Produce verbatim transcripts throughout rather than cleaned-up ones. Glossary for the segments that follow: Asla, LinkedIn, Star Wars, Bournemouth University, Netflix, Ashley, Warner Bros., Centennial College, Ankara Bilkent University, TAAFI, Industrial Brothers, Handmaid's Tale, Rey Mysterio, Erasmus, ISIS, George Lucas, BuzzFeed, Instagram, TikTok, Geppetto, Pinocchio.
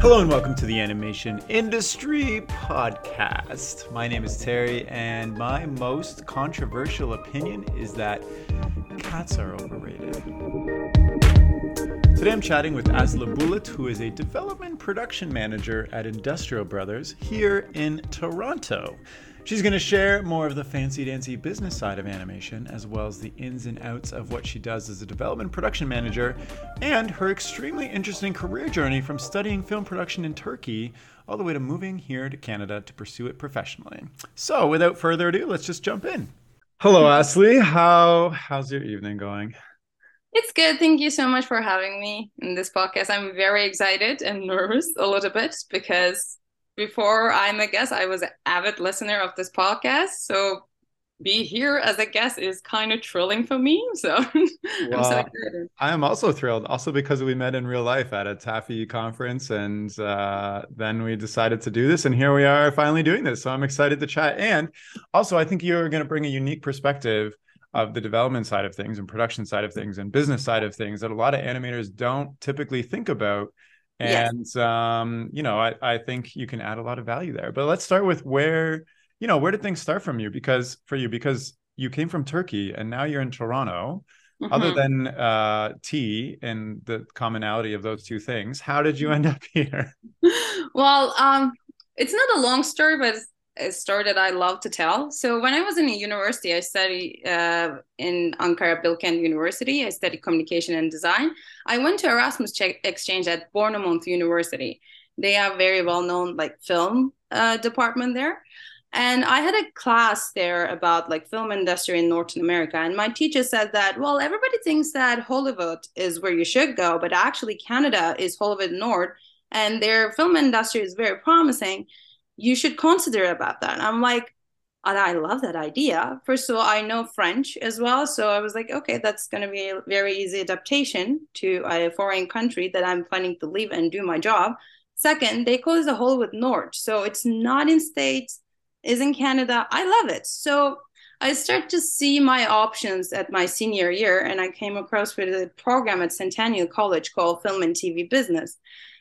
Hello and welcome to the Animation Industry Podcast. My name is Terry, and my most controversial opinion is that cats are overrated. Today I'm chatting with Asla, who is a development production manager at Industrial Brothers here in Toronto. She's going to share more of the fancy-dancy business side of animation, as well as the ins and outs of what she does as a development production manager, and her extremely interesting career journey from studying film production in Turkey all the way to moving here to Canada to pursue it professionally. So without further ado, let's just jump in. Hello, Ashley. How how's your evening going? It's good. Thank you so much for having me in this podcast. I'm very excited and nervous a little bit because before I'm a guest, I was an avid listener of this podcast, so be here as a guest is kind of thrilling for me, so wow. I'm so excited. I am also thrilled, also because we met in real life at a TAAFI conference, and uh, then we decided to do this, and here we are finally doing this, so I'm excited to chat. And also, I think you're going to bring a unique perspective of the development side of things and production side of things and business side of things that a lot of animators don't typically think about. And, yes. um, you know, I, I think you can add a lot of value there. But let's start with where, you know, where did things start from you? Because for you, because you came from Turkey and now you're in Toronto, mm-hmm. other than uh, tea and the commonality of those two things, how did you end up here? Well, um, it's not a long story, but it's a story that I love to tell. So when I was in university, I studied uh, in Ankara Bilkent University. I studied communication and design. I went to Erasmus che- exchange at Bournemouth University. They have very well-known like film uh, department there. And I had a class there about like film industry in North America. And my teacher said that, well, everybody thinks that Hollywood is where you should go, but actually Canada is Hollywood North and their film industry is very promising. You should consider about that. I'm like, I love that idea. First of all, I know French as well. So I was like, okay, that's going to be a very easy adaptation to a foreign country that I'm planning to leave and do my job. Second, they close the Hollywood North. So it's not in States, it's in Canada. I love it. So I start to see my options at my senior year. And I came across with a program at Centennial College called Film and T V Business.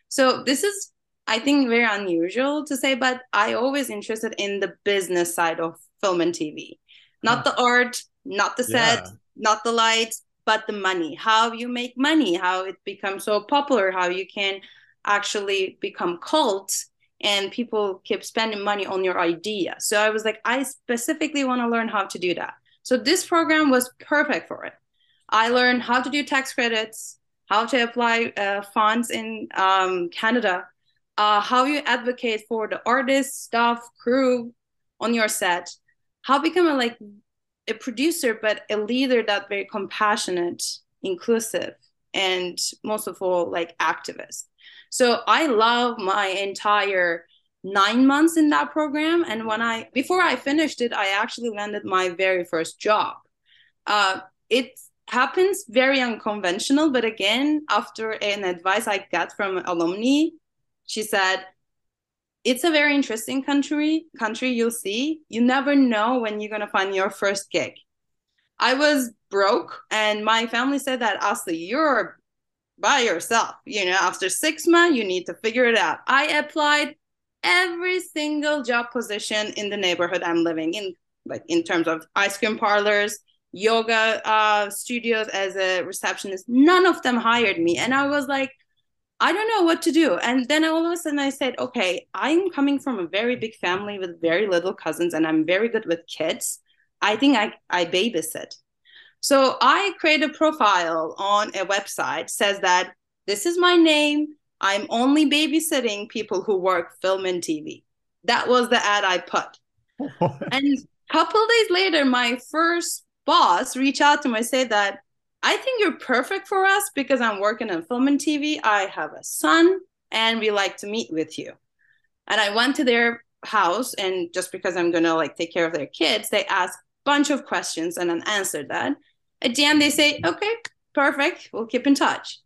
So this is, I think, very unusual to say, but I always interested in the business side of film and T V, not yeah. the art, not the set, yeah. not the lights, but the money, how you make money, how it becomes so popular, how you can actually become cult and people keep spending money on your idea. So I was like, I specifically want to learn how to do that. So this program was perfect for it. I learned how to do tax credits, how to apply uh, funds in um, Canada, Uh, how you advocate for the artist, staff, crew on your set, how become a, like a producer, but a leader that's very compassionate, inclusive, and most of all, like activist. So I love my entire nine months in that program. And when I, before I finished it, I actually landed my very first job. Uh, it's, happens very unconventional, but again, after an advice I got from alumni, she said, it's a very interesting country, country you'll see. You never know when you're going to find your first gig. I was broke and my family said that, Asla, you're by yourself. You know, after six months, you need to figure it out. I applied every single job position in the neighborhood I'm living in, like in terms of ice cream parlors, yoga uh, studios as a receptionist. None of them hired me. And I was like, I don't know what to do. And then all of a sudden I said, okay, I'm coming from a very big family with very little cousins and I'm very good with kids. I think I, I babysit. So I create a profile on a website, says that this is my name. I'm only babysitting people who work film and T V. That was the ad I put. And a couple of days later, my first boss reached out to me and said that, I think you're perfect for us because I'm working in film and T V. I have a son and we like to meet with you. And I went to their house and just because I'm going to like take care of their kids, they asked a bunch of questions and then answered that. At the end, they say, okay, perfect. We'll keep in touch.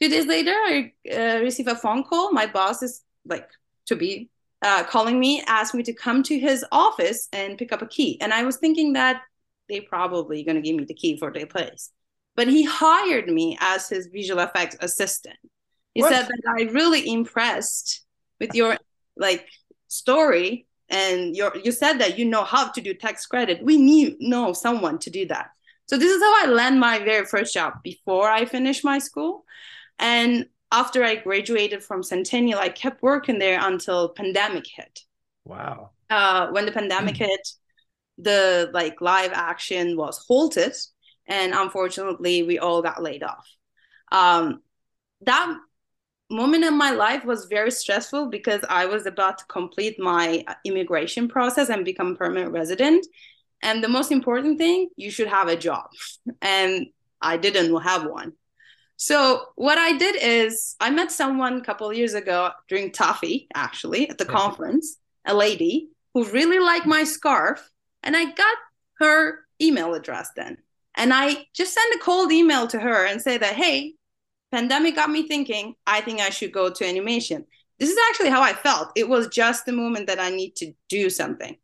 Two days later, I uh, receive a phone call. My boss is like to be uh, calling me, asked me to come to his office and pick up a key. And I was thinking that they probably going to give me the key for their place. But he hired me as his visual effects assistant. You what? said that I'm really impressed with your like story, and your you said that you know how to do tax credit. We need know someone to do that. So this is how I landed my very first job before I finished my school. And after I graduated from Centennial, I kept working there until pandemic hit. Wow. Uh, when the pandemic mm. hit, the like live action was halted. And unfortunately, we all got laid off. Um, that moment in my life was very stressful because I was about to complete my immigration process and become permanent resident. And the most important thing, you should have a job. And I didn't have one. So what I did is I met someone a couple of years ago during TAAFI, actually, at the conference, a lady who really liked my scarf. And I got her email address then. And I just sent a cold email to her and said that, hey, pandemic got me thinking, I think I should go to animation. This is actually how I felt. It was just the moment that I need to do something.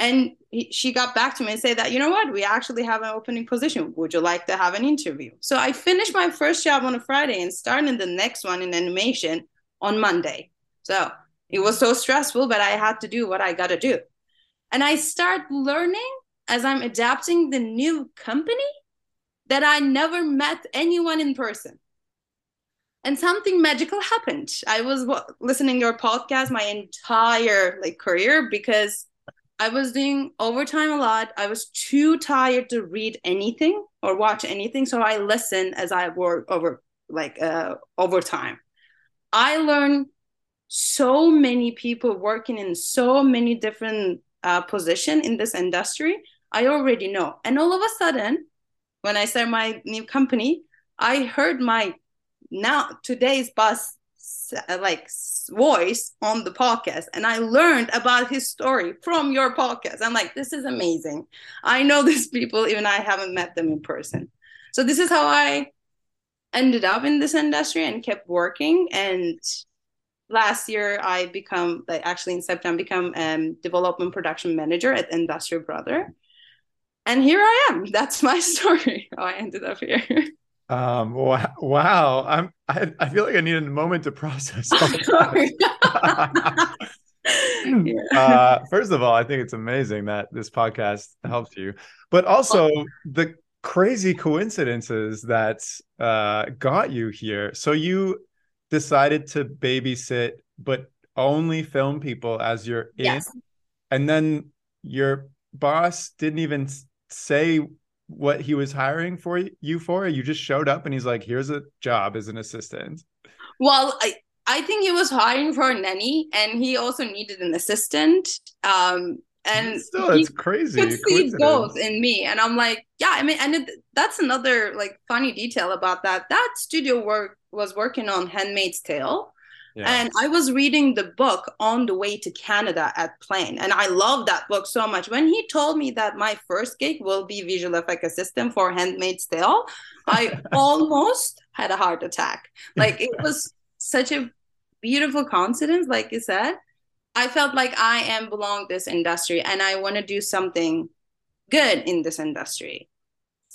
And she got back to me and said that, you know what, we actually have an opening position. Would you like to have an interview? So I finished my first job on a Friday and started the next one in animation on Monday. So it was so stressful, but I had to do what I got to do. And I start learning as I'm adapting the new company that I never met anyone in person. And something magical happened. I was listening to your podcast my entire like career because I was doing overtime a lot. I was too tired to read anything or watch anything. So I listened as I worked over like uh, overtime. I learned so many people working in so many different uh, positions in this industry. I already know. And all of a sudden, when I started my new company, I heard my now today's boss like voice on the podcast, and I learned about his story from your podcast. I'm like, this is amazing. I know these people, even I haven't met them in person. So this is how I ended up in this industry and kept working. And last year I become like actually in September become um development production manager at Industrial Brothers. And here I am. That's my story, how I ended up here. Um, wow, wow. I'm, I, I feel like I needed a moment to process all that. yeah. uh, first of all, I think it's amazing that this podcast helps you, but also the crazy coincidences that uh, got you here. So you decided to babysit, but only film people as you're in, yes. and then your boss didn't even say what he was hiring for you for. You just showed up and he's like, here's a job as an assistant. Well, I, I think he was hiring for a nanny and he also needed an assistant. Um, and still, it's crazy. Could see both in me. And I'm like, yeah, I mean, and it, that's another like funny detail about that. That studio work was working on Handmaid's Tale. Yeah. And I was reading the book on the way to Canada at plane. And I love that book so much. When he told me that my first gig will be visual effect assistant for Handmaid's Tale, I almost had a heart attack. Like it was such a beautiful coincidence. Like you said, I felt like I am belong this industry and I want to do something good in this industry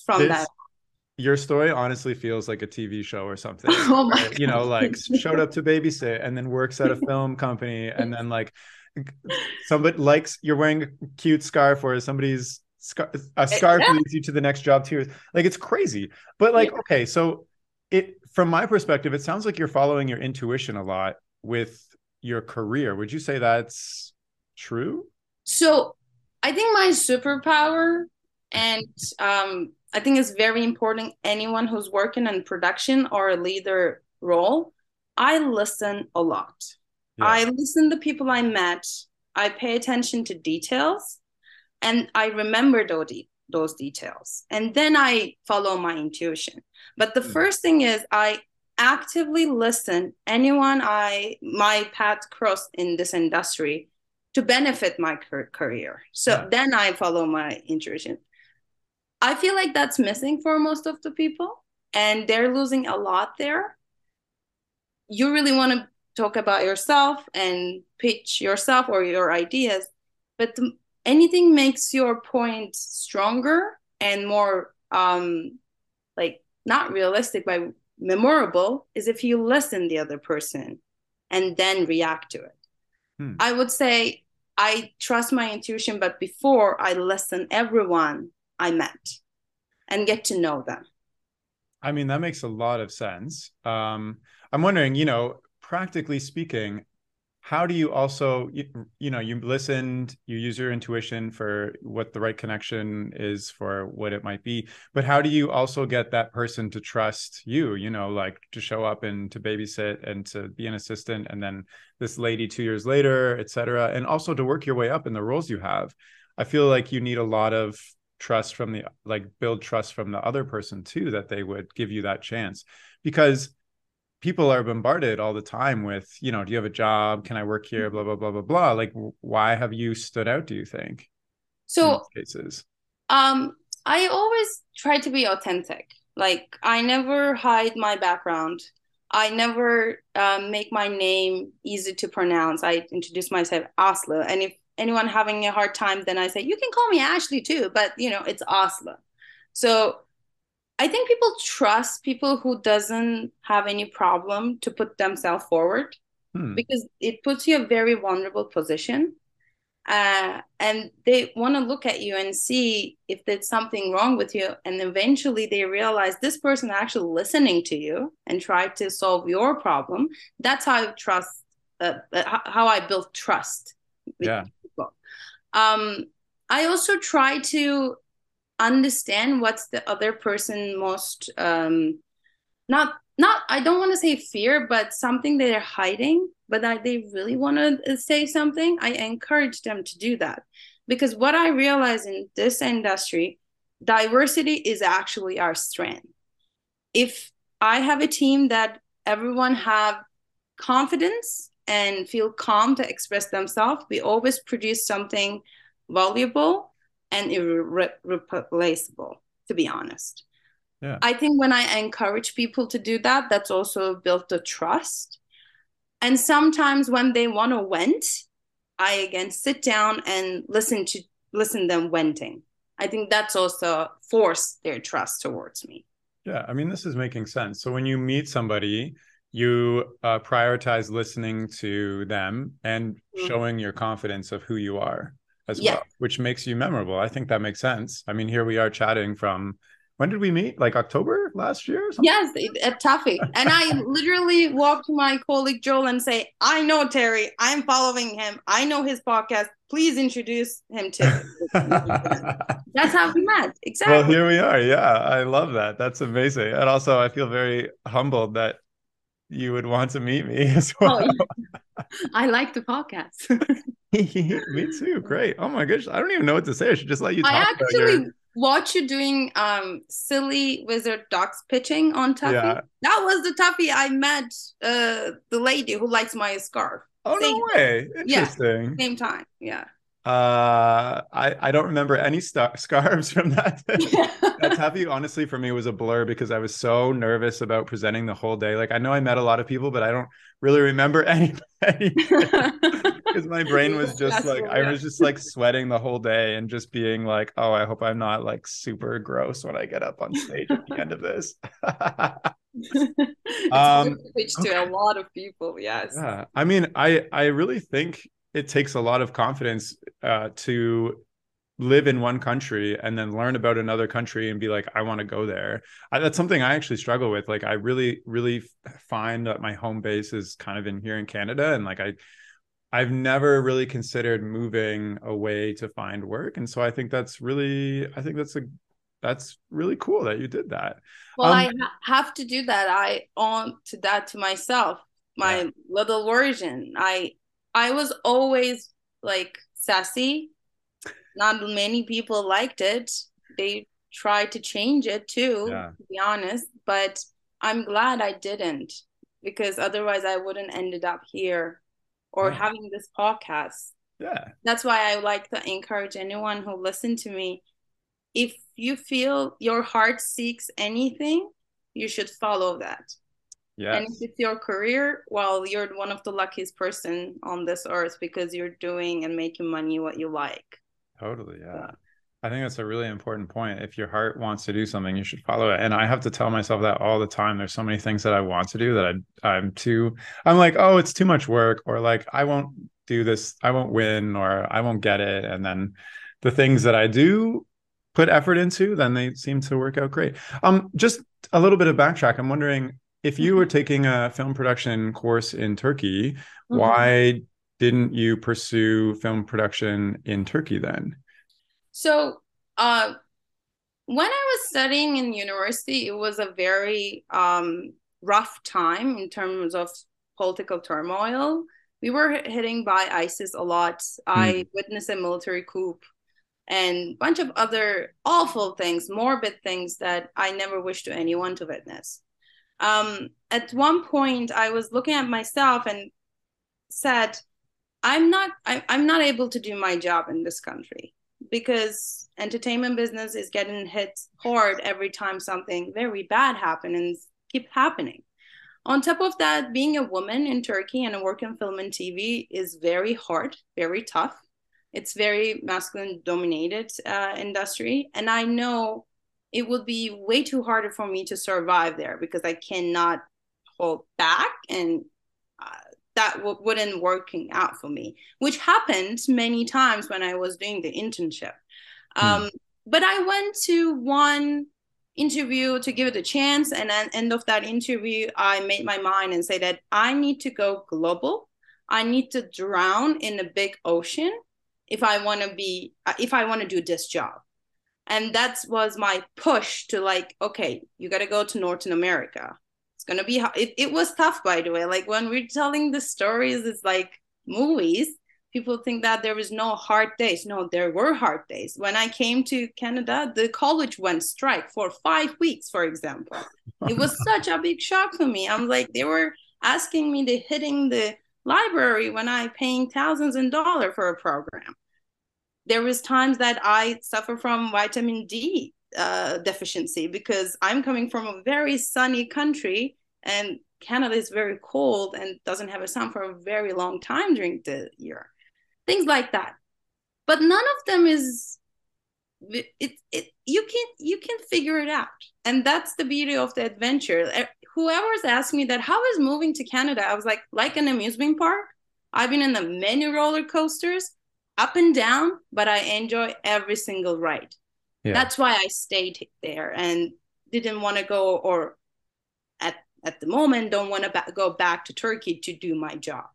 from this that. Your story honestly feels like a T V show or something. Oh my God. You know, like showed up to babysit and then works at a film company. And then like somebody likes, you're wearing a cute scarf or somebody's scar a scarf yeah. leads you to the next job tiers. Like it's crazy. But like, yeah. okay, so it, from my perspective, it sounds like you're following your intuition a lot with your career. Would you say that's true? So I think my superpower and, um, I think it's very important. Anyone who's working in production or a leader role, I listen a lot. Yeah. I listen to people I met. I pay attention to details and I remember those, de those details. And then I follow my intuition. But the mm. first thing is I actively listen anyone I my path crossed in this industry to benefit my career. So yeah. then I follow my intuition. I feel like that's missing for most of the people and they're losing a lot there. You really want to talk about yourself and pitch yourself or your ideas, but the, anything makes your point stronger and more um, like not realistic by memorable is if you listen the other person and then react to it. Hmm. I would say I trust my intuition, but before I listen everyone I met and get to know them. I mean, that makes a lot of sense. Um, I'm wondering, you know, practically speaking, how do you also, you, you know, you listened, you use your intuition for what the right connection is for what it might be, but how do you also get that person to trust you, you know, like to show up and to babysit and to be an assistant, and then this lady two years later, et cetera, and also to work your way up in the roles you have? I feel like you need a lot of trust from the, like build trust from the other person too, that they would give you that chance, because people are bombarded all the time with, you know, do you have a job? Can I work here? Blah, blah, blah, blah, blah. Like, why have you stood out, do you think? So cases. Um, I always try to be authentic. Like, I never hide my background. I never um, make my name easy to pronounce. I introduce myself, Asla. And if anyone having a hard time, then I say, you can call me Ashley too, but, you know, it's Asla. So I think people trust people who doesn't have any problem to put themselves forward, hmm. because it puts you in a very vulnerable position. Uh, and they want to look at you and see if there's something wrong with you. And eventually they realize this person is actually listening to you and try to solve your problem. That's how I trust, uh, how I built trust with yeah. people. Um, I also try to understand what's the other person most um not not I don't want to say fear, but something they're hiding, but that they really want to say something. I encourage them to do that, because what I realize in this industry, diversity is actually our strength. If I have a team that everyone have confidence and feel calm to express themselves, we always produce something valuable and irreplaceable, to be honest. Yeah. I think when I encourage people to do that, that's also built the trust. And sometimes when they want to vent, I again sit down and listen to listen them venting. I think that's also forced their trust towards me. Yeah, I mean, this is making sense. So when you meet somebody, you uh, prioritize listening to them and mm-hmm. showing your confidence of who you are as yeah. well, which makes you memorable. I think that makes sense. I mean, here we are chatting from, when did we meet? Like October last year? Or something? Yes, at TAAFI. And I literally walk to my colleague Joel and say, I know Terry, I'm following him. I know his podcast. Please introduce him to That's how we met. Exactly. Well, here we are. Yeah, I love that. That's amazing. And also I feel very humbled that you would want to meet me as well. Oh, yeah. I like the podcast. Me too. Great. Oh my gosh. I don't even know what to say. I should just let you talk. I actually about your... watch you doing um silly wizard docs pitching on TAAFI. Yeah. That was the TAAFI I met uh the lady who likes my scarf. Oh same no way. Time. Interesting. Yeah, same time. Yeah. Uh I, I don't remember any st- scarves from that thing. Yeah. That TAAFI honestly for me was a blur, because I was so nervous about presenting the whole day. Like, I know I met a lot of people, but I don't really remember anybody. Because my brain was just like, I was just like sweating the whole day and just being like, oh, I hope I'm not like super gross when I get up on stage at the end of this. It's um, switched okay. to a lot of people, yes. Yeah. I mean, I, I really think it takes a lot of confidence uh, to live in one country and then learn about another country and be like, I want to go there. I, that's something I actually struggle with. Like, I really, really find that my home base is kind of in here in Canada. And like, I, I've never really considered moving away to find work. And so I think that's really, I think that's a, that's really cool that you did that. Well, um, I ha- have to do that. I own to that to myself, my yeah. little version. I, I was always like sassy. Not many people liked it. They tried to change it too, yeah. to be honest, but I'm glad I didn't, because otherwise I wouldn't ended up here. Or yeah. having this podcast. Yeah. That's why I like to encourage anyone who listens to me. If you feel your heart seeks anything, you should follow that. Yeah. And if it's your career, well, you're one of the luckiest person on this earth, because you're doing and making money what you like. Totally. Yeah. yeah. I think that's a really important point. If your heart wants to do something, you should follow it. And I have to tell myself that all the time. There's so many things that I want to do that I, I'm too, I'm like, oh, it's too much work, or like, I won't do this, I won't win, or I won't get it. And then the things that I do put effort into, then they seem to work out great. Um, just a little bit of backtrack. I'm wondering if you were taking a film production course in Turkey, mm-hmm. why didn't you pursue film production in Turkey then? So uh, when I was studying in university, it was a very um, rough time in terms of political turmoil. We were hitting by ISIS a lot. Mm. I witnessed a military coup and a bunch of other awful things, morbid things that I never wish to anyone to witness. Um, at one point, I was looking at myself and said, I'm not, I, I'm not able to do my job in this country, because entertainment business is getting hit hard every time something very bad happens and keep happening. On top of that, being a woman in Turkey and a work in film and T V is very hard, very tough. It's very masculine dominated uh, industry. And I know it would be way too harder for me to survive there, because I cannot hold back, and uh, that w- wouldn't working out for me, which happened many times when I was doing the internship. Um, mm. But I went to one interview to give it a chance. And at the end of that interview, I made my mind and said that I need to go global. I need to drown in a big ocean if I want to be, if I want to do this job. And that was my push to like, okay, you got to go to North America. It's going to be, it, it was tough, by the way. Like when we're telling the stories, it's like movies, people think that there was no hard days. No, there were hard days. When I came to Canada, the college went strike for five weeks, for example. It was such a big shock for me. I'm like, they were asking me to hitting the library when I paying thousands of dollars for a program. There was times that I suffer from vitamin D uh, deficiency, because I'm coming from a very sunny country, and Canada is very cold and doesn't have a sun for a very long time during the year. Things like that. But none of them is, it, it, you can you can figure it out. And that's the beauty of the adventure. Whoever's asked me that, how is moving to Canada? I was like, like an amusement park. I've been in the many roller coasters, up and down, but I enjoy every single ride. Yeah. That's why I stayed there and didn't want to go, or at, at the moment, don't want to ba- go back to Turkey to do my job.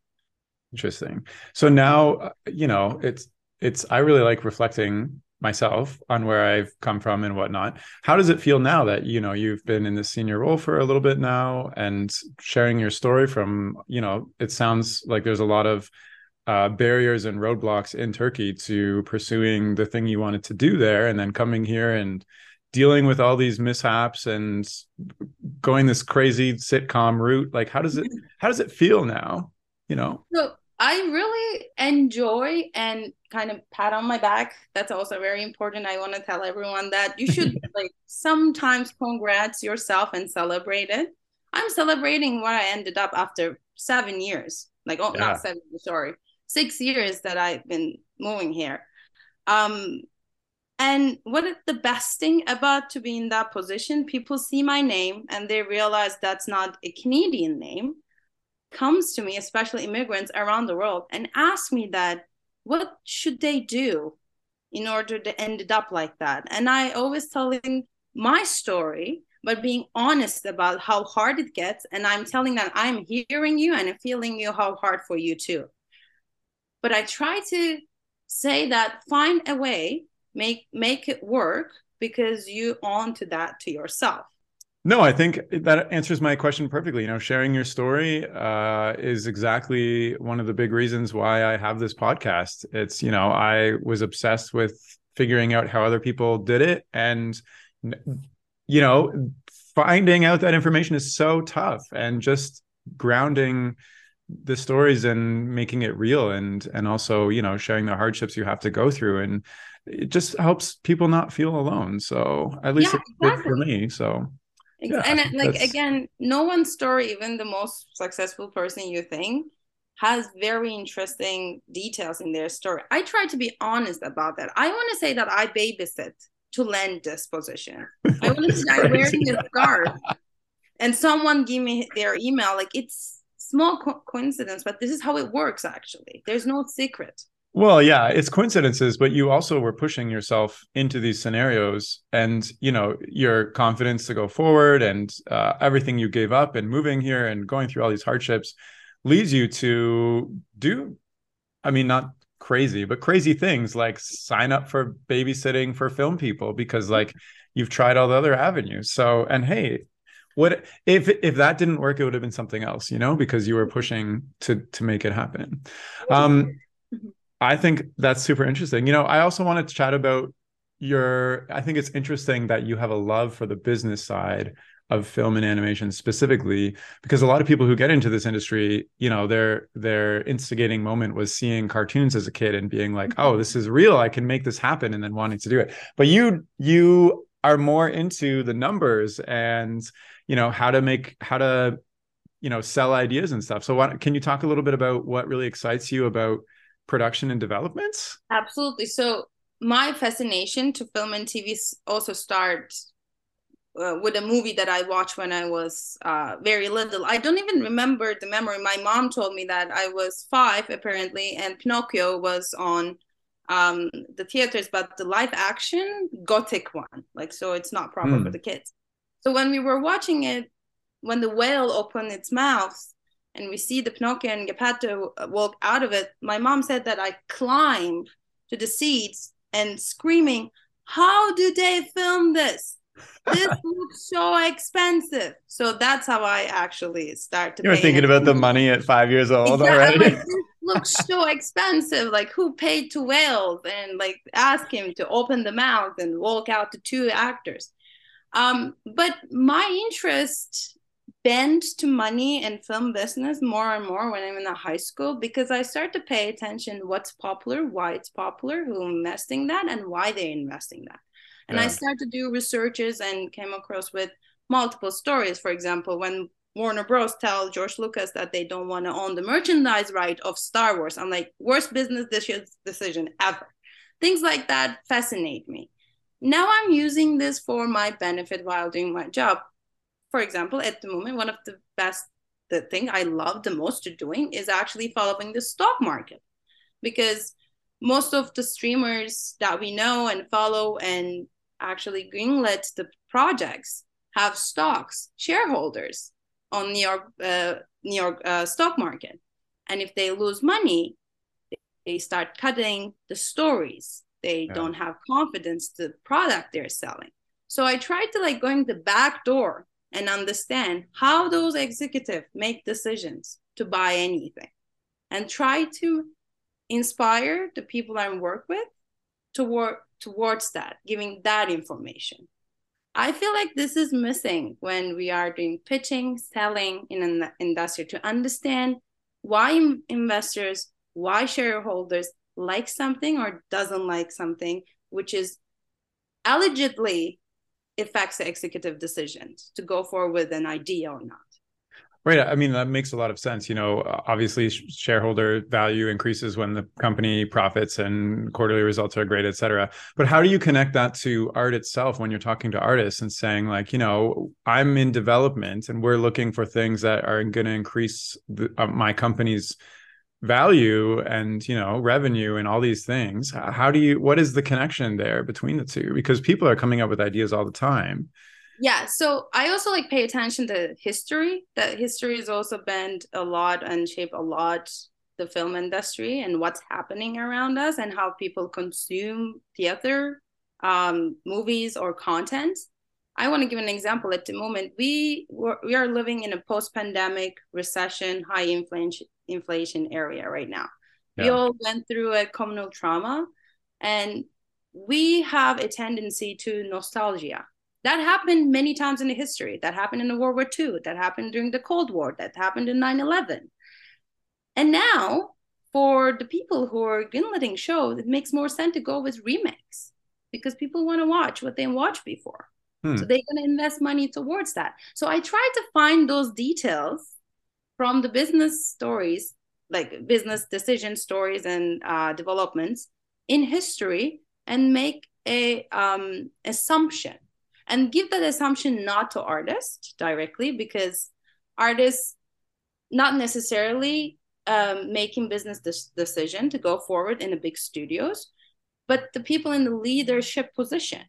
Interesting. So now, you know, it's, it's, I really like reflecting myself on where I've come from and whatnot. How does it feel now that, you know, you've been in this senior role for a little bit now and sharing your story from, you know, it sounds like there's a lot of uh, barriers and roadblocks in Turkey to pursuing the thing you wanted to do there, and then coming here and dealing with all these mishaps and going this crazy sitcom route. Like, how does it, how does it feel now? You know, so I really enjoy and kind of pat on my back. That's also very important. I want to tell everyone that you should like sometimes congrats yourself and celebrate it. I'm celebrating where I ended up after seven years, like, oh, yeah. not seven, sorry, six years that I've been moving here. Um, and what is the best thing about to be in that position? People see my name and they realize that's not a Canadian name. Comes to me, especially immigrants around the world, and ask me that, what should they do in order to end up like that? And I always telling my story, but being honest about how hard it gets. And I'm telling that I'm hearing you and I'm feeling you, how hard for you too. But I try to say that, find a way, make make it work, because you own to that to yourself. No, I think that answers my question perfectly. You know, sharing your story uh, is exactly one of the big reasons why I have this podcast. It's, you know, I was obsessed with figuring out how other people did it. And, you know, finding out that information is so tough, and just grounding the stories and making it real, and and also, you know, sharing the hardships you have to go through, and it just helps people not feel alone. So at least yeah, it exactly. did for me. So. Yeah, and like, that's... again, no one's story, even the most successful person you think, has very interesting details in their story. I try to be honest about that. I want to say that I babysit to land this position. I want to say I'm wearing a scarf. And someone gave me their email. Like, it's small co- coincidence, but this is how it works, actually. There's no secret. Well, yeah, it's coincidences, but you also were pushing yourself into these scenarios, and, you know, your confidence to go forward and uh, everything you gave up and moving here and going through all these hardships leads you to do, I mean, not crazy, but crazy things like sign up for babysitting for film people because, like, you've tried all the other avenues. So, and hey, what if if that didn't work, it would have been something else, you know, because you were pushing to to make it happen. Um, I think that's super interesting. You know, I also wanted to chat about your, I think it's interesting that you have a love for the business side of film and animation specifically, because a lot of people who get into this industry, you know, their their instigating moment was seeing cartoons as a kid and being like, oh, this is real, I can make this happen, and then wanting to do it. But you you are more into the numbers and, you know, how to make, how to, you know, sell ideas and stuff. So why, can you talk a little bit about what really excites you about production and developments? Absolutely. So my fascination to film and T V also starts uh, with a movie that I watched when I was uh, very little. I don't even remember the memory. My mom told me that I was five, apparently, and Pinocchio was on um, the theaters, but the live action gothic one. Like, so it's not proper mm. for the kids. So when we were watching it, when the whale opened its mouth, and we see the Pinocchio and Geppetto walk out of it, my mom said that I climbed to the seats and screaming, how do they film this? This looks so expensive. So that's how I actually started. You were thinking about the money at five years old yeah, already? Like, this looks so expensive. Like, who paid to whales? And like, ask him to open the mouth and walk out the two actors. Um, but my interest bent to money and film business more and more when I'm in a high school, because I start to pay attention what's popular, why it's popular, who's investing that, and why they're investing that. And yeah. I start to do researches and came across with multiple stories. For example, when Warner Bros. Tell George Lucas that they don't want to own the merchandise right of Star Wars, I'm like, worst business decision ever. Things like that fascinate me. Now I'm using this for my benefit while doing my job. For example, at the moment, one of the best, the thing I love the most to doing is actually following the stock market, because most of the streamers that we know and follow and actually greenlit the projects have stocks, shareholders on New York, uh, New York uh, stock market. And if they lose money, they start cutting the stories. They yeah. don't have confidence in the product they're selling. So I tried to like going the back door and understand how those executives make decisions to buy anything, and try to inspire the people I work with toward, towards that, giving that information. I feel like this is missing when we are doing pitching, selling in an industry, to understand why investors, why shareholders like something or doesn't like something, which is allegedly affects the executive decisions to go forward with an idea or not. Right. I mean, that makes a lot of sense. You know, obviously shareholder value increases when the company profits and quarterly results are great, et cetera. But how do you connect that to art itself when you're talking to artists and saying like, you know, I'm in development and we're looking for things that are going to increase the, uh, my company's value and, you know, revenue and all these things. How do you, what is the connection there between the two? Because people are coming up with ideas all the time. Yeah. So I also like pay attention to history. That history has also bent a lot and shaped a lot the film industry and what's happening around us and how people consume theater, um, movies or content. I want to give an example. At the moment, we were, we are living in a post-pandemic recession, high inflation inflation area right now. Yeah. We all went through a communal trauma, and we have a tendency to nostalgia. That happened many times in the history. That happened in the World War Two. That happened during the Cold War. That happened in nine eleven. And now, for the people who are greenlighting shows, it makes more sense to go with remakes, because people want to watch what they watched before. Hmm. So they're going to invest money towards that. So I try to find those details from the business stories like business decision stories and uh, developments in history and make a um, assumption, and give that assumption not to artists directly, because artists not necessarily um, making business de- decision to go forward in the big studios, but the people in the leadership position.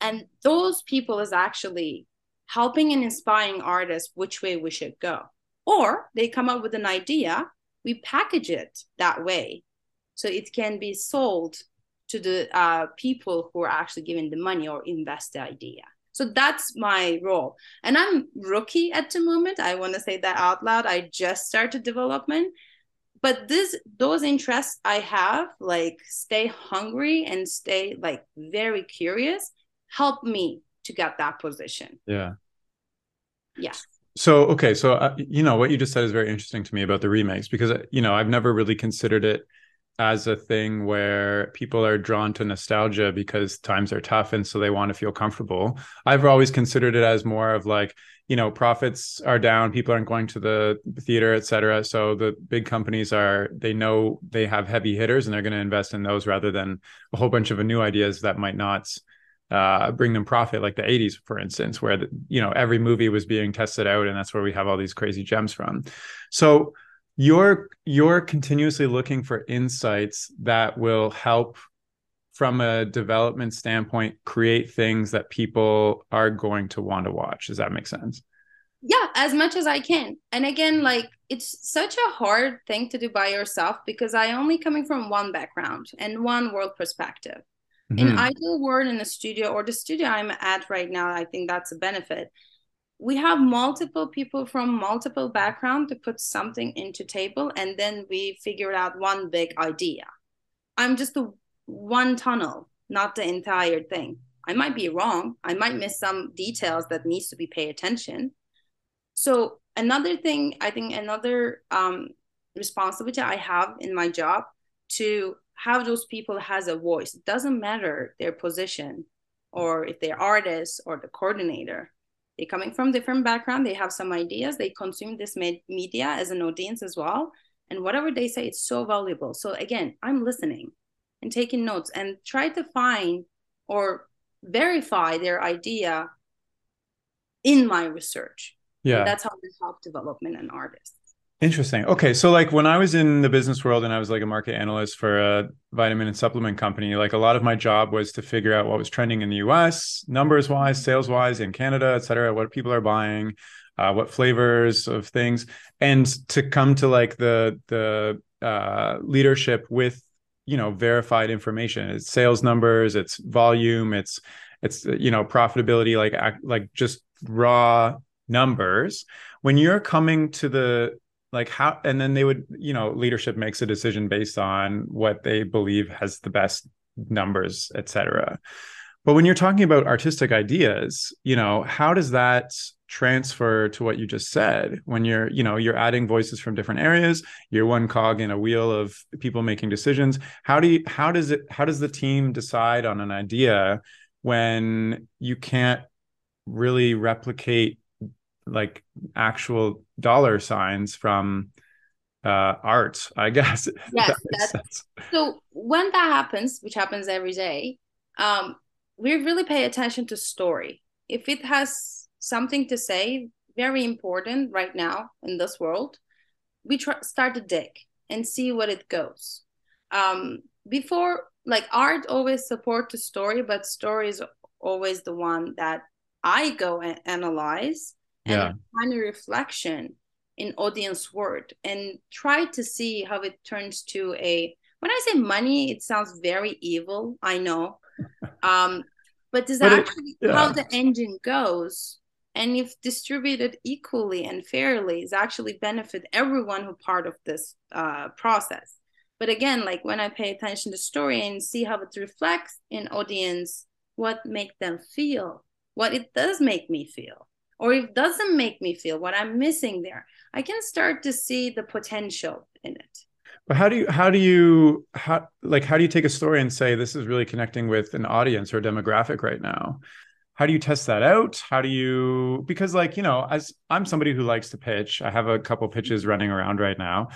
And those people is actually helping and inspiring artists which way we should go. Or they come up with an idea, we package it that way so it can be sold to the uh, people who are actually giving the money or invest the idea. So that's my role. And I'm rookie at the moment. I want to say that out loud. I just started development. But this, those interests I have, like stay hungry and stay like very curious, help me to get that position. Yeah. Yeah. So, okay. So, uh, you know, what you just said is very interesting to me about the remakes, because, you know, I've never really considered it as a thing where people are drawn to nostalgia because times are tough and so they want to feel comfortable. I've always considered it as more of like, you know, profits are down, people aren't going to the theater, et cetera. So the big companies are, they know they have heavy hitters and they're going to invest in those rather than a whole bunch of new ideas that might not uh, bring them profit, like the eighties, for instance, where, the, you know, every movie was being tested out, and that's where we have all these crazy gems from. So you're you're continuously looking for insights that will help, from a development standpoint, create things that people are going to want to watch. Does that make sense? Yeah, as much as I can. And again, like, it's such a hard thing to do by yourself, because I only coming from one background and one world perspective. Mm-hmm. In ideal world, in the studio or the studio I'm at right now, I think that's a benefit. We have multiple people from multiple backgrounds to put something into table, and then we figure out one big idea. I'm just the one tunnel, not the entire thing. I might be wrong. I might miss some details that needs to be paid attention. So another thing, I think another um, responsibility I have in my job to have those people has a voice. It doesn't matter their position or if they're artists or the coordinator. They're coming from different background. They have some ideas. They consume this med- media as an audience as well. And whatever they say, it's so valuable. So again, I'm listening and taking notes and try to find or verify their idea in my research. Yeah, and that's how we help development and artists. Interesting. Okay, so like when I was in the business world and I was like a market analyst for a vitamin and supplement company, like a lot of my job was to figure out what was trending in the U S, numbers wise, sales wise, in Canada, et cetera, what people are buying, uh, what flavors of things, and to come to like the the uh, leadership with, you know, verified information. It's sales numbers, it's volume, it's, it's, you know, profitability, like, like just raw numbers. When you're coming to the, like how, and then they would, you know, leadership makes a decision based on what they believe has the best numbers, et cetera. But when you're talking about artistic ideas, you know, how does that transfer to what you just said? When you're, you know, you're adding voices from different areas, you're one cog in a wheel of people making decisions. How do you, how does it, how does the team decide on an idea when you can't really replicate like actual dollar signs from uh, art, I guess? Yes, that that's, so when that happens, which happens every day, um, we really pay attention to story. If it has something to say, very important right now in this world, we try, start to dig and see what it goes. Um, before, like art always support the story, but story is always the one that I go and analyze. Yeah. And find a reflection in audience word and try to see how it turns to a, when I say money, it sounds very evil, I know. Um, but is that but actually it, yeah. how the engine goes? And if distributed equally and fairly, is actually benefit everyone who part of this uh, process. But again, like when I pay attention to story and see how it reflects in audience, what make them feel, what it does make me feel. Or it doesn't make me feel what I'm missing there. I can start to see the potential in it. But how do you, how do you, how, like, how do you take a story and say, this is really connecting with an audience or a demographic right now? How do you test that out? How do you, because like, you know, as I'm somebody who likes to pitch, I have a couple pitches running around right now.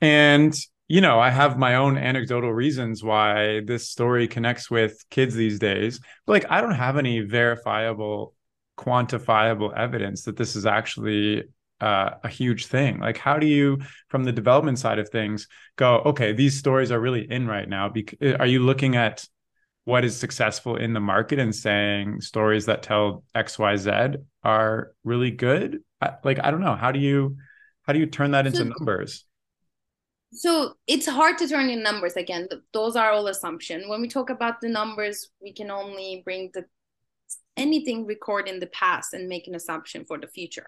And, you know, I have my own anecdotal reasons why this story connects with kids these days. But, like, I don't have any verifiable, quantifiable evidence that this is actually uh, a huge thing. Like, how do you, from the development side of things, go, okay, these stories are really in right now? Because are you looking at what is successful in the market and saying stories that tell X Y Z are really good? I, like, I don't know. How do you, how do you turn that into so, numbers? So it's hard to turn in numbers. Again, those are all assumptions. When we talk about the numbers, we can only bring the anything recorded in the past and make an assumption for the future.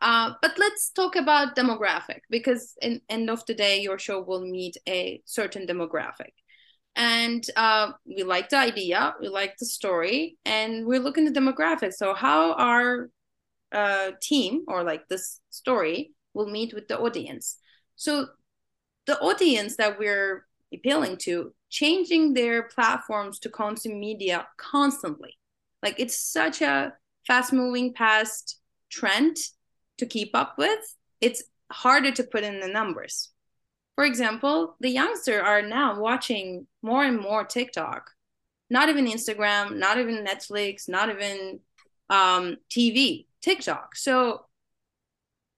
Uh, but let's talk about demographic, because in end of the day, your show will meet a certain demographic. And uh, we like the idea, we like the story, and we're looking at demographics. So how our uh, team, or like this story, will meet with the audience. So the audience that we're appealing to, changing their platforms to consume media constantly. Like, it's such a fast-moving past trend to keep up with. It's harder to put in the numbers. For example, the youngsters are now watching more and more TikTok, not even Instagram, not even Netflix, not even um, T V, TikTok. So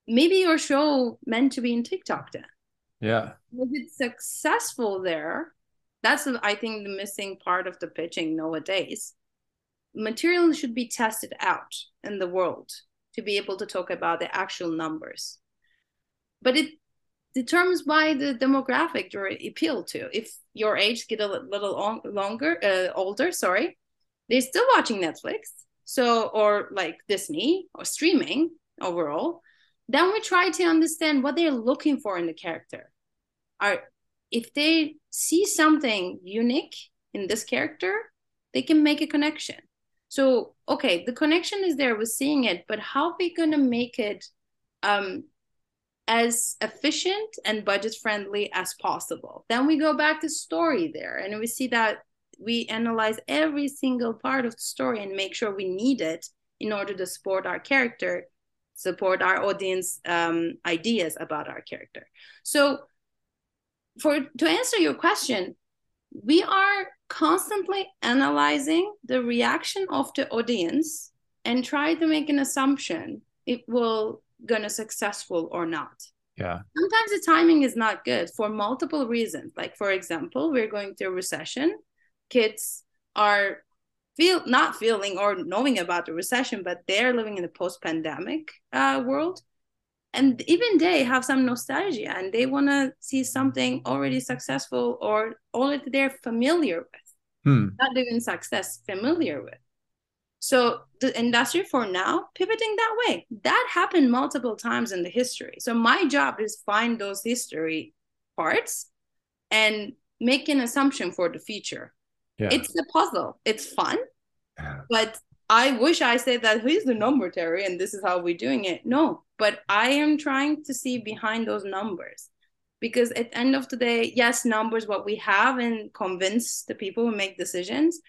maybe your show meant to be in TikTok then. Yeah. If it's successful there, that's, I think, the missing part of the pitching nowadays. Material should be tested out in the world to be able to talk about the actual numbers. But it determines by the demographic you're appealed to. If your age get a little on, longer, uh, older, sorry, they're still watching Netflix, so or like Disney or streaming overall. Then we try to understand what they're looking for in the character. Are if they see something unique in this character, they can make a connection. So okay, the connection is there with seeing it, but how are we gonna make it Um, as efficient and budget friendly as possible? Then we go back to story there, and we see that we analyze every single part of the story and make sure we need it in order to support our character, support our audience um, ideas about our character. So for to answer your question, we are constantly analyzing the reaction of the audience and try to make an assumption it will gonna successful or not. Yeah. Sometimes the timing is not good for multiple reasons. Like, for example, we're going through a recession. Kids are feel not feeling or knowing about the recession, but they're living in a post-pandemic uh, world. And even they have some nostalgia and they want to see something already successful or already they're familiar with. Hmm. Not even success, familiar with. So the industry for now, pivoting that way. That happened multiple times in the history. So my job is find those history parts and make an assumption for the future. Yeah. It's a puzzle. It's fun. But I wish I said that, here's the number, Terry, and this is how we're doing it. No, but I am trying to see behind those numbers. Because at the end of the day, yes, numbers, what we have and convince the people who make decisions,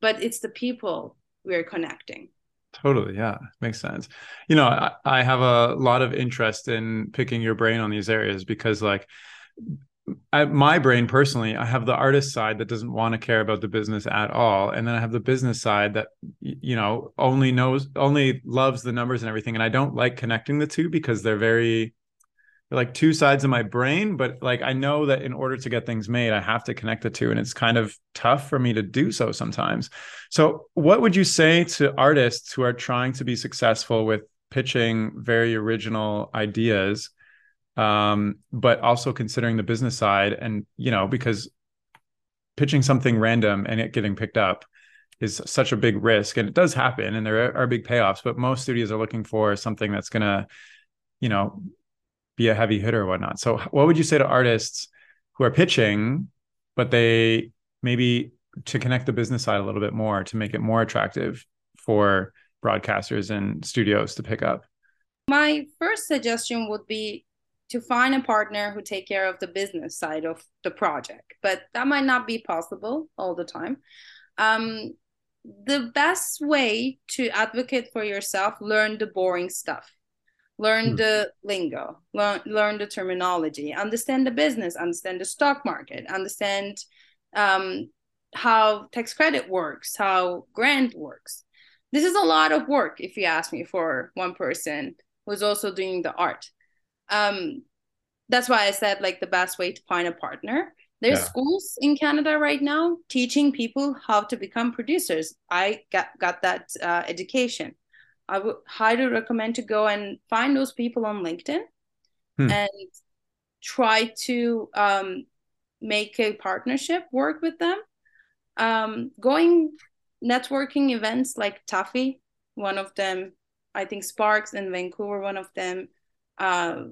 but it's the people we're connecting. Totally. Yeah. Makes sense. You know, I, I have a lot of interest in picking your brain on these areas because, like, I, my brain personally, I have the artist side that doesn't want to care about the business at all. And then I have the business side that, you know, only knows, only loves the numbers and everything. And I don't like connecting the two because they're very, they're like two sides of my brain. But, like, I know that in order to get things made, I have to connect the two. And it's kind of tough for me to do so sometimes. So what would you say to artists who are trying to be successful with pitching very original ideas, um, but also considering the business side? And, you know, because pitching something random and it getting picked up is such a big risk. And it does happen. And there are big payoffs. But most studios are looking for something that's going to, you know, be a heavy hitter or whatnot. So what would you say to artists who are pitching, but they maybe to connect the business side a little bit more to make it more attractive for broadcasters and studios to pick up? My first suggestion would be to find a partner who take care of the business side of the project, but that might not be possible all the time. Um, the best way to advocate for yourself, learn the boring stuff. learn hmm. the lingo, learn, learn the terminology, understand the business, understand the stock market, understand um, how tax credit works, how grant works. This is a lot of work, if you ask me, for one person who's also doing the art. Um, that's why I said, like, the best way to find a partner. There's yeah. schools in Canada right now teaching people how to become producers. I got, got that uh, education. I would highly recommend to go and find those people on LinkedIn hmm. and try to um, make a partnership, work with them. Um, going networking events like TAAFI, one of them, I think Sparks in Vancouver, one of them, uh,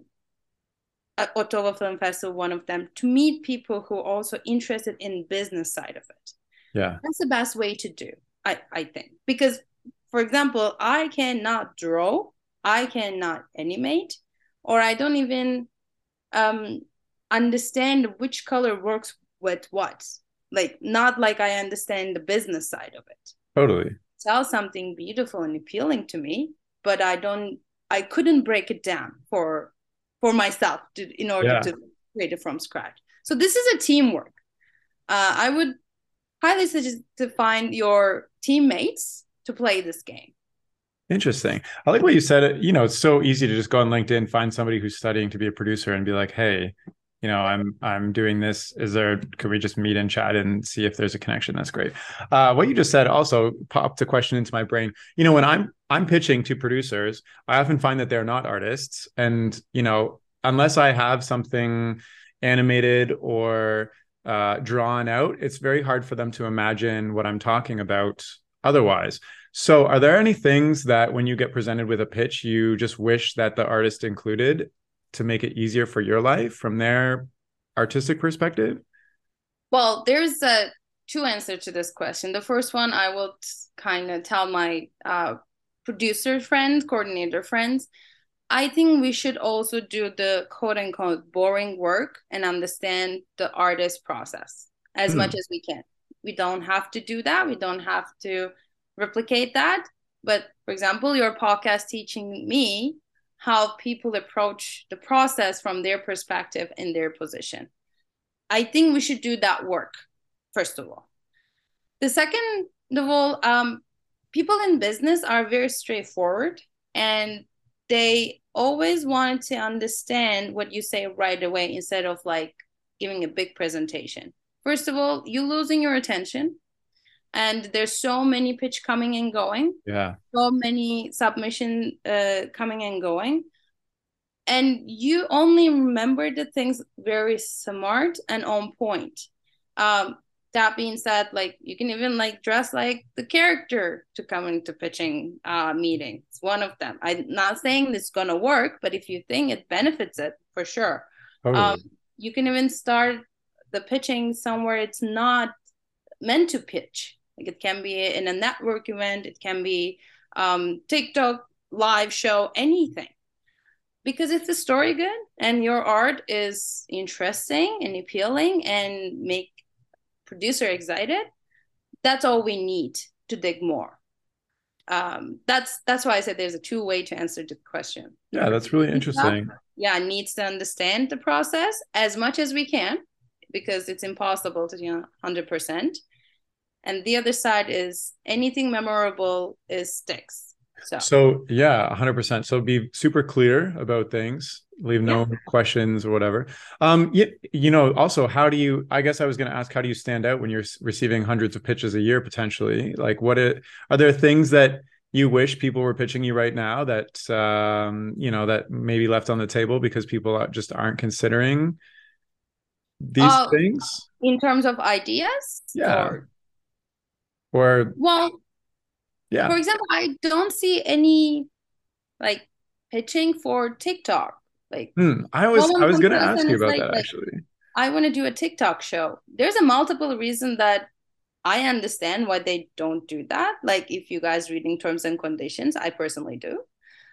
at Ottawa Film Festival, one of them, to meet people who are also interested in business side of it. Yeah, that's the best way to do, I, I think, because, for example, I cannot draw, I cannot animate, or I don't even um, understand which color works with what. Like, not like I understand the business side of it. Totally. Sell something beautiful and appealing to me, but I don't, I couldn't break it down for for myself to, in order yeah. to create it from scratch. So this is a teamwork. Uh, I would highly suggest to find your teammates to play this game. Interesting. I like what you said. You know, it's so easy to just go on LinkedIn, find somebody who's studying to be a producer and be like, hey, you know, I'm I'm doing this. Is there, could we just meet and chat and see if there's a connection? That's great. Uh, what you just said also popped a question into my brain. You know, when I'm I'm pitching to producers, I often find that they're not artists. And, you know, unless I have something animated or uh, drawn out, it's very hard for them to imagine what I'm talking about otherwise. So are there any things that when you get presented with a pitch, you just wish that the artist included to make it easier for your life from their artistic perspective? Well, there's a two answers to this question. The first one, I will kind of tell my uh, producer friends, coordinator friends, I think we should also do the quote unquote boring work and understand the artist process as mm. much as we can. We don't have to do that. We don't have to replicate that. But for example, your podcast teaching me how people approach the process from their perspective and their position. I think we should do that work, first of all. The second of all, um, people in business are very straightforward and they always want to understand what you say right away instead of like giving a big presentation. First of all, you're losing your attention and there's so many pitch coming and going. Yeah. So many submission uh, coming and going. And you only remember the things very smart and on point. Um, that being said, like you can even like dress like the character to come into pitching uh, meetings. It's one of them. I'm not saying this is going to work, but if you think it benefits it, for sure. Oh. Um, you can even start the pitching somewhere it's not meant to pitch. Like it can be in a network event, it can be um, TikTok, live show, anything. Because it's a story good and your art is interesting and appealing and make producer excited, that's all we need to dig more. Um, that's that's why I said there's a two way to answer the question. Yeah, that's really interesting. Yeah, needs to understand the process as much as we can, because it's impossible to, you know, one hundred percent. And the other side is anything memorable is sticks. So, so yeah, one hundred percent. So be super clear about things. Leave no yeah. questions or whatever. Um, you, you know, also, how do you, I guess I was going to ask, how do you stand out when you're receiving hundreds of pitches a year, potentially? Like, what it, are there things that you wish people were pitching you right now that, um, you know, that maybe left on the table because people just aren't considering these uh, things in terms of ideas? Yeah. Or, or well, yeah. For example, I don't see any like pitching for TikTok. Like mm, I was I was gonna ask you about like, that actually. Like, I want to do a TikTok show. There's a multiple reason that I understand why they don't do that. Like if you guys reading terms and conditions, I personally do.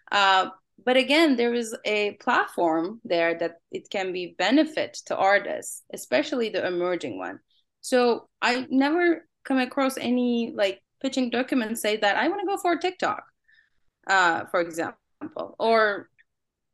Uh But again, there is a platform there that it can be benefit to artists, especially the emerging one. So I never come across any like pitching documents say that I want to go for TikTok, uh, for example, or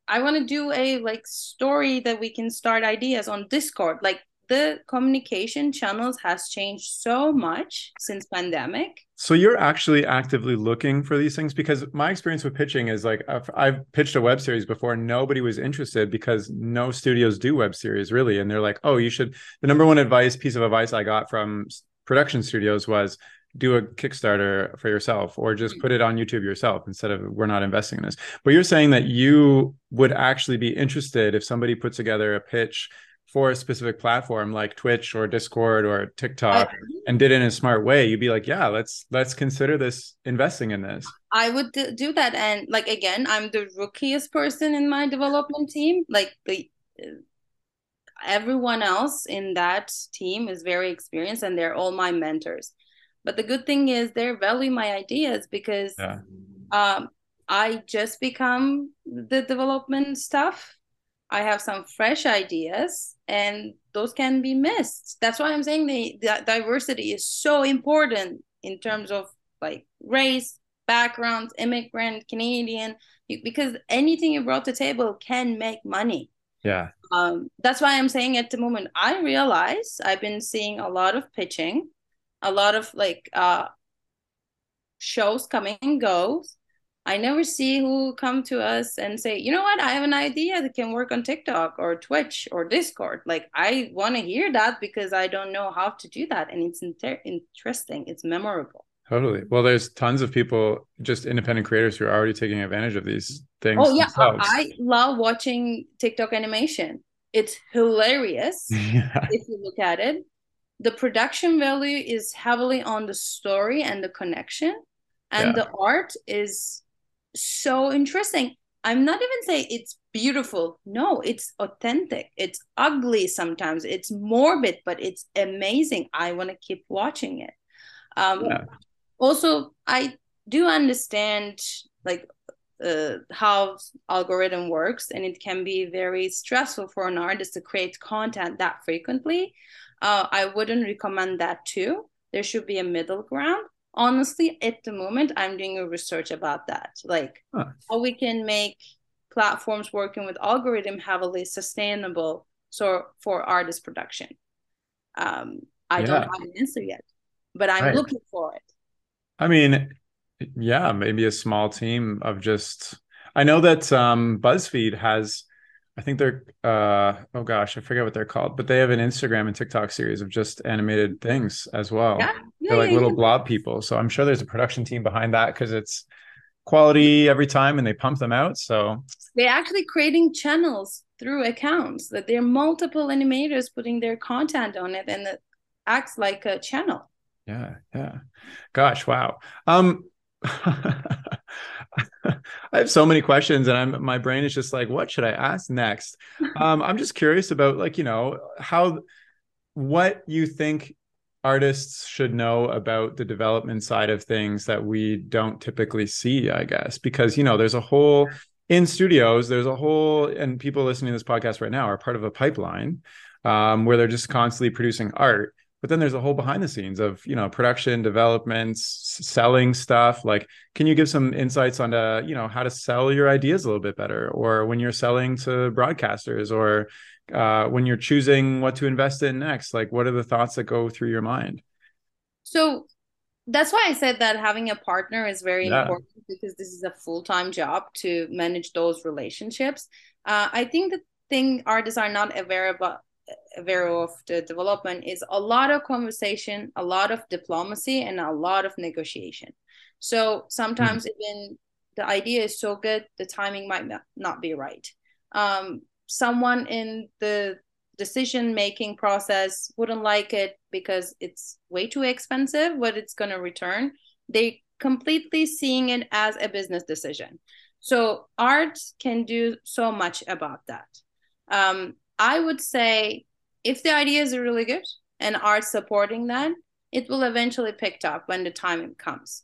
I want to do a like story that we can start ideas on Discord. Like the communication channels has changed so much since pandemic. So you're actually actively looking for these things? Because my experience with pitching is like, I've, I've pitched a web series before. Nobody was interested because no studios do web series really. And they're like, oh, you should. The number one advice, piece of advice I got from production studios was, do a Kickstarter for yourself or just put it on YouTube yourself instead of we're not investing in this. But you're saying that you would actually be interested if somebody puts together a pitch for a specific platform like Twitch or Discord or TikTok I, and did it in a smart way. You'd be like, yeah, let's let's consider this, investing in this. I would do that. And like, again, I'm the rookiest person in my development team. Like the everyone else in that team is very experienced and they're all my mentors. But the good thing is they value my ideas because yeah. um, I just become the development stuff. I have some fresh ideas and those can be missed. That's why I'm saying the, the diversity is so important in terms of like race, backgrounds, immigrant, Canadian, because anything you brought to the table can make money. Yeah. Um, that's why I'm saying at the moment, I realize I've been seeing a lot of pitching. A lot of like uh, shows coming and goes. I never see who come to us and say, you know what, I have an idea that can work on TikTok or Twitch or Discord. Like I want to hear that because I don't know how to do that. And it's inter- interesting. It's memorable. Totally. Well, there's tons of people, just independent creators who are already taking advantage of these things. Oh yeah. Themselves. I love watching TikTok animation. It's hilarious yeah. if you look at it. The production value is heavily on the story and the connection, and yeah. the art is so interesting. I'm not even saying it's beautiful. No, it's authentic. It's ugly sometimes. It's morbid, but it's amazing. I want to keep watching it. Um, yeah. Also, I do understand like uh, how algorithm works, and it can be very stressful for an artist to create content that frequently. Uh, I wouldn't recommend that too. There should be a middle ground. Honestly, at the moment, I'm doing a research about that. Like huh. how we can make platforms working with algorithm heavily sustainable so for artist production. Um, I yeah. don't have an answer yet, but I'm right. looking for it. I mean, yeah, maybe a small team of just... I know that um, BuzzFeed has... I think they're, uh, oh gosh, I forget what they're called, but they have an Instagram and TikTok series of just animated things as well. Yeah. Yeah, they're like yeah, little yeah. blob people. So I'm sure there's a production team behind that because it's quality every time and they pump them out. So they're actually creating channels through accounts that there are multiple animators putting their content on it and it acts like a channel. Yeah. Yeah. Gosh. Wow. Um, I have so many questions and I'm my brain is just like, what should I ask next? Um, I'm just curious about like, you know, how, what you think artists should know about the development side of things that we don't typically see, I guess, because, you know, there's a whole in studios, there's a whole, and people listening to this podcast right now are part of a pipeline um, where they're just constantly producing art. But then there's a whole behind the scenes of, you know, production, developments, selling stuff. Like, can you give some insights on, uh, you know, how to sell your ideas a little bit better, or when you're selling to broadcasters, or uh, when you're choosing what to invest in next? Like, what are the thoughts that go through your mind? So that's why I said that having a partner is very yeah. important, because this is a full-time job to manage those relationships. Uh, I think the thing artists are not aware about aware of the development is a lot of conversation, a lot of diplomacy, and a lot of negotiation. So sometimes mm-hmm. even the idea is so good, the timing might not be right. Um, someone in the decision-making process wouldn't like it because it's way too expensive, what it's going to return. They completely seeing it as a business decision. So art can do so much about that. Um, I would say if the ideas are really good and are supporting that, it will eventually pick up when the time comes.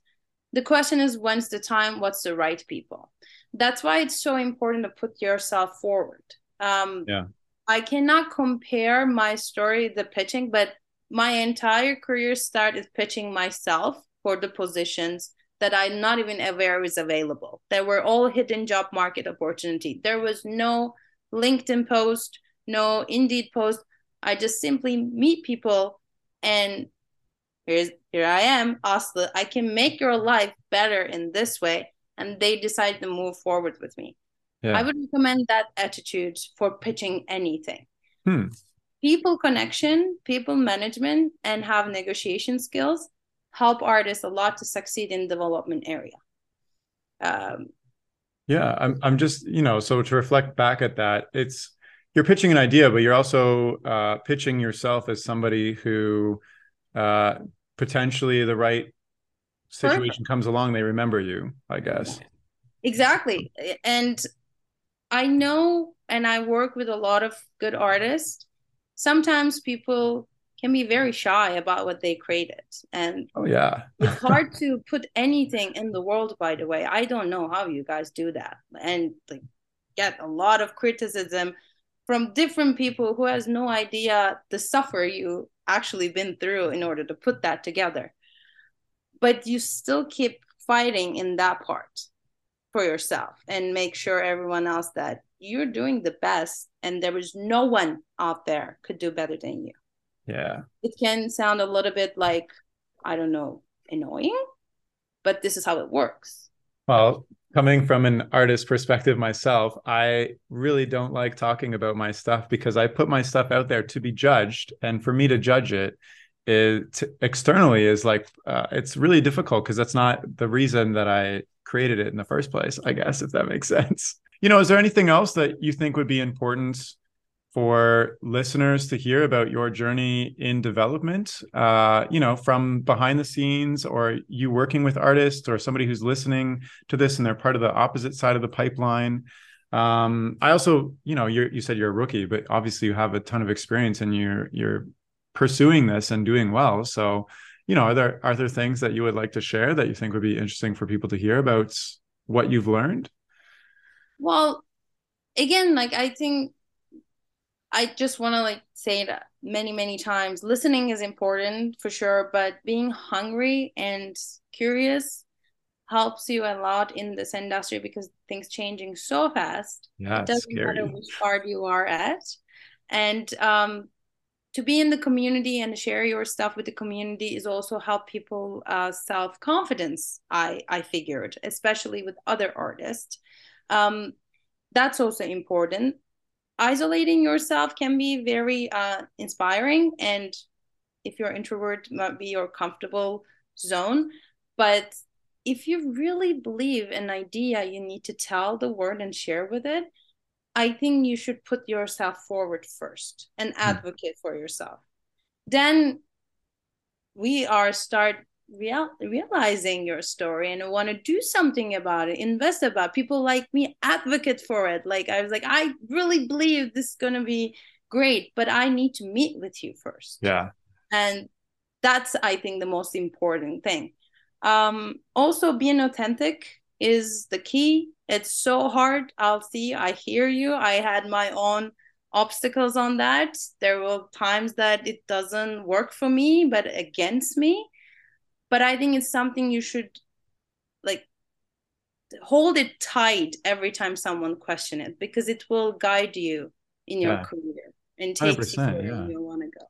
The question is, when's the time? What's the right people? That's why it's so important to put yourself forward. Um, yeah. I cannot compare my story, the pitching, but my entire career start is pitching myself for the positions that I'm not even aware is available. There were all hidden job market opportunity. There was no LinkedIn post, no Indeed post. I just simply meet people and here's, here I am, Asla, I can make your life better in this way. And they decide to move forward with me. Yeah. I would recommend that attitude for pitching anything. Hmm. People connection, people management, and have negotiation skills help artists a lot to succeed in development area. Um, yeah, I'm I'm just, you know, so to reflect back at that, it's, you're pitching an idea, but you're also uh, pitching yourself as somebody who uh, potentially the right situation perfect. comes along, they remember you, I guess. Exactly. And I know, and I work with a lot of good artists. Sometimes people can be very shy about what they created. And oh yeah, it's hard to put anything in the world, by the way. I don't know how you guys do that. And like, get a lot of criticism from different people who has no idea the suffer you actually been through in order to put that together. But you still keep fighting in that part for yourself and make sure everyone else that you're doing the best and there is no one out there could do better than you. Yeah. It can sound a little bit like, I don't know, annoying, but this is how it works. Well, coming from an artist perspective myself, I really don't like talking about my stuff because I put my stuff out there to be judged. And for me to judge it, it externally is like, uh, it's really difficult because that's not the reason that I created it in the first place, I guess, if that makes sense. You know, is there anything else that you think would be important for listeners to hear about your journey in development, uh, you know, from behind the scenes or you working with artists or somebody who's listening to this and they're part of the opposite side of the pipeline? Um, I also, you know, you're, you said you're a rookie, but obviously you have a ton of experience and you're, you're pursuing this and doing well. So, you know, are there, are there things that you would like to share that you think would be interesting for people to hear about what you've learned? Well, again, like, I think I just want to like say that many, many times, listening is important for sure, but being hungry and curious helps you a lot in this industry because things changing so fast. Yeah, it doesn't scary. matter which part you are at. And um, to be in the community and share your stuff with the community is also help people uh, self-confidence, I, I figured, especially with other artists. Um, that's also important. Isolating yourself can be very uh, inspiring, and if you're an introvert, might be your comfortable zone. But if you really believe an idea, you need to tell the world and share with it. I think you should put yourself forward first and advocate for yourself. Then we are start real realizing your story and want to do something about it, invest about it. People like me advocate for it. Like, I was like, I really believe this is going to be great, but I need to meet with you first. Yeah. And that's, I think, the most important thing. Um, also, being authentic is the key. It's so hard. I'll see, I hear you. I had my own obstacles on that. There were times that it doesn't work for me, but against me. But I think it's something you should like hold it tight every time someone questions it, because it will guide you in your yeah. career and take you where yeah. you want to go.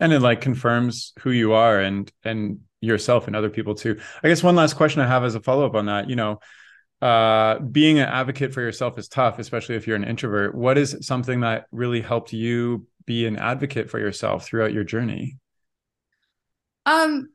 And it like confirms who you are and and yourself and other people too. I guess one last question I have as a follow-up on that, you know, uh, being an advocate for yourself is tough, especially if you're an introvert. What is something that really helped you be an advocate for yourself throughout your journey? Um.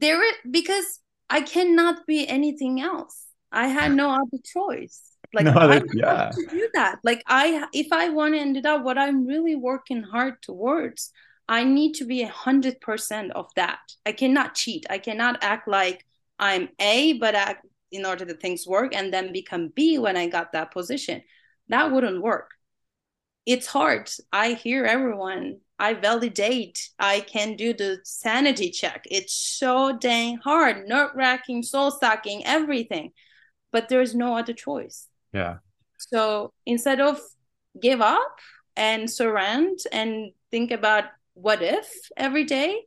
There, because I cannot be anything else. I had no other choice. Like, no, I have yeah. to do that. Like, I, if I want to end up what I'm really working hard towards, I need to be a hundred percent of that. I cannot cheat. I cannot act like I'm A, but act in order that things work and then become B when I got that position. That wouldn't work. It's hard. I hear everyone. I validate. I can do the sanity check. It's so dang hard, nerve-wracking, soul-sucking, everything. But there is no other choice. Yeah. So instead of give up and surrender and think about what if every day,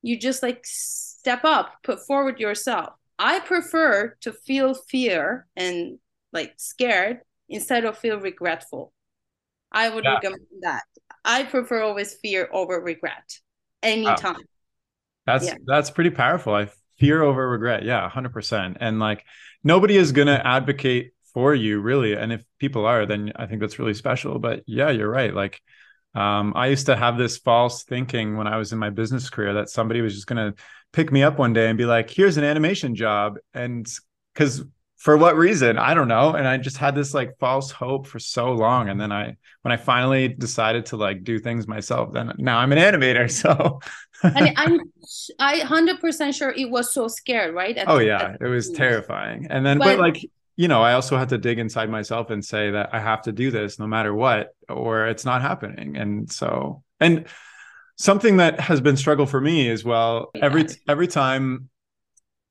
you just like step up, put forward yourself. I prefer to feel fear and like scared instead of feel regretful. I would yeah. recommend that. I prefer always fear over regret anytime. Wow. That's yeah. that's pretty powerful. I fear over regret. Yeah, one hundred percent. And like nobody is going to advocate for you really. And if people are, then I think that's really special. But yeah, you're right. Like um, I used to have this false thinking when I was in my business career that somebody was just going to pick me up one day and be like, here's an animation job. And because for what reason? I don't know. And I just had this like false hope for so long. And then I, when I finally decided to like do things myself, then now I'm an animator. So and I'm I one hundred percent sure it was so scared, right? At, oh yeah. It was terrifying. And then, but, but like, you know, I also had to dig inside myself and say that I have to do this no matter what, or it's not happening. And so, and something that has been struggle for me as well, yeah. every, every time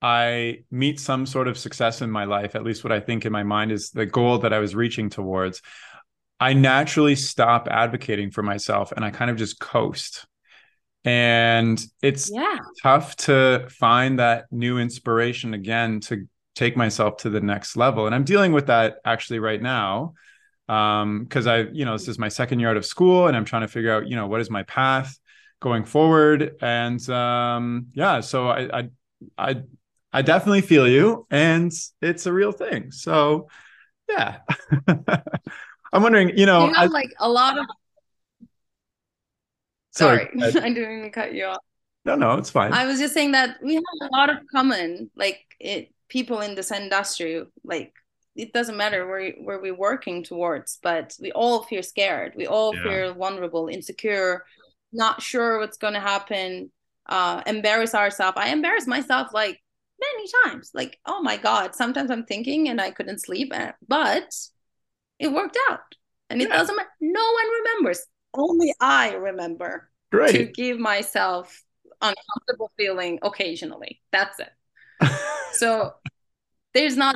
I meet some sort of success in my life, at least what I think in my mind is the goal that I was reaching towards, I naturally stop advocating for myself and I kind of just coast. And it's yeah. tough to find that new inspiration again to take myself to the next level. And I'm dealing with that actually right now. Um, cause I, you know, this is my second year out of school and I'm trying to figure out, you know, what is my path going forward. And, um, yeah, so I, I, I, I definitely feel you and it's a real thing. So yeah, I'm wondering, you know, you have I, like a lot of, sorry, sorry. I didn't mean to cut you off. No, no, it's fine. I was just saying that we have a lot of common, like it, people in this industry, like, it doesn't matter where, where we're working towards, but we all feel scared. We all yeah. feel vulnerable, insecure, not sure what's going to happen, uh, embarrass ourselves. I embarrass myself like many times, like, oh my God, sometimes I'm thinking and I couldn't sleep, but it worked out and it yeah. doesn't matter. No one remembers. Only I remember Great. To give myself uncomfortable feeling occasionally. That's it. So there's not...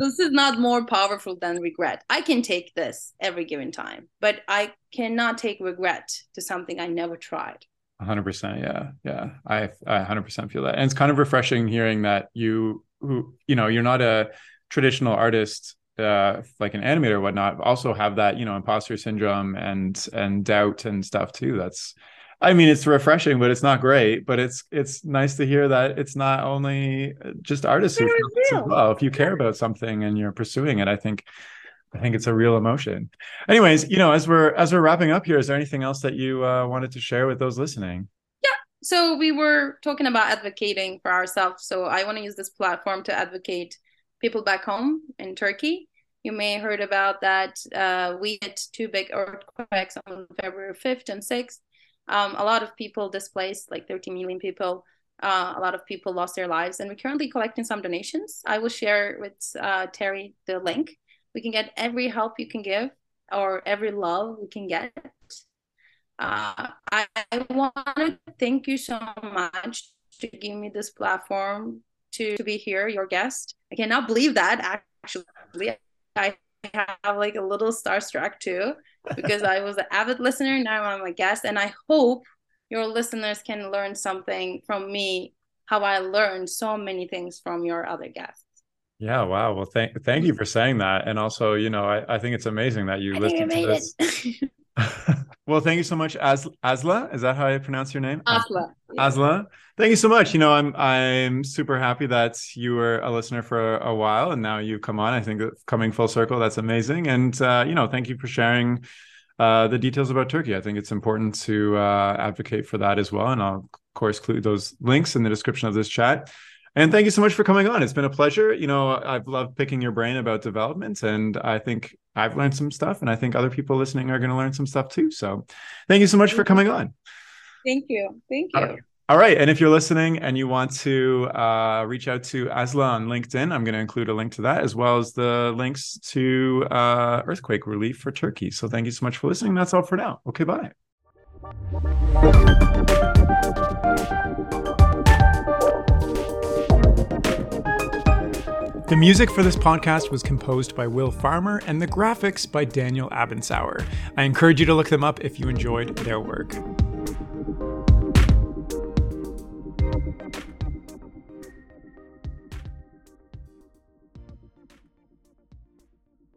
This is not more powerful than regret. I can take this every given time, but I cannot take regret to something I never tried. one hundred percent. Yeah. Yeah. I, I one hundred percent feel that. And it's kind of refreshing hearing that you, who, you know, you're not a traditional artist, uh, like an animator or whatnot, also have that, you know, imposter syndrome and, and doubt and stuff too. That's, I mean, it's refreshing, but it's not great. But it's it's nice to hear that it's not only just artists who feel this as well. If you care about something and you're pursuing it, I think I think it's a real emotion. Anyways, you know, as we're as we're wrapping up here, is there anything else that you uh, wanted to share with those listening? Yeah. So we were talking about advocating for ourselves. So I want to use this platform to advocate people back home in Turkey. You may have heard about that. Uh, we had two big earthquakes on February fifth and sixth. Um, a lot of people displaced, like thirty million people. Uh, a lot of people lost their lives. And we're currently collecting some donations. I will share with uh, Terry the link. We can get every help you can give or every love we can get. Uh, I, I want to thank you so much to give me this platform to, to be here, your guest. I cannot believe that, actually. I have like a little starstruck too. Because I was an avid listener, now I'm a guest, and I hope your listeners can learn something from me, how I learned so many things from your other guests. Yeah, wow. Well, thank thank you for saying that. And also, you know, I, I think it's amazing that you I listened to this. Well, thank you so much, As, Asla. Is that how I pronounce your name? Asla. Asla. Thank you so much. You know, I'm I'm super happy that you were a listener for a, a while, and now you've come on. I think coming full circle, that's amazing. And uh, you know, thank you for sharing uh, the details about Turkey. I think it's important to uh, advocate for that as well. And I'll of course include those links in the description of this chat. And thank you so much for coming on. It's been a pleasure. You know, I've loved picking your brain about development, and I think I've learned some stuff, and I think other people listening are going to learn some stuff too. So thank you so much for coming on. Thank you. Thank you. All right. All right. And if you're listening and you want to uh, reach out to Asla on LinkedIn, I'm going to include a link to that as well as the links to uh, earthquake relief for Turkey. So thank you so much for listening. That's all for now. Okay, bye. The music for this podcast was composed by Will Farmer and the graphics by Daniel Abensauer. I encourage you to look them up if you enjoyed their work.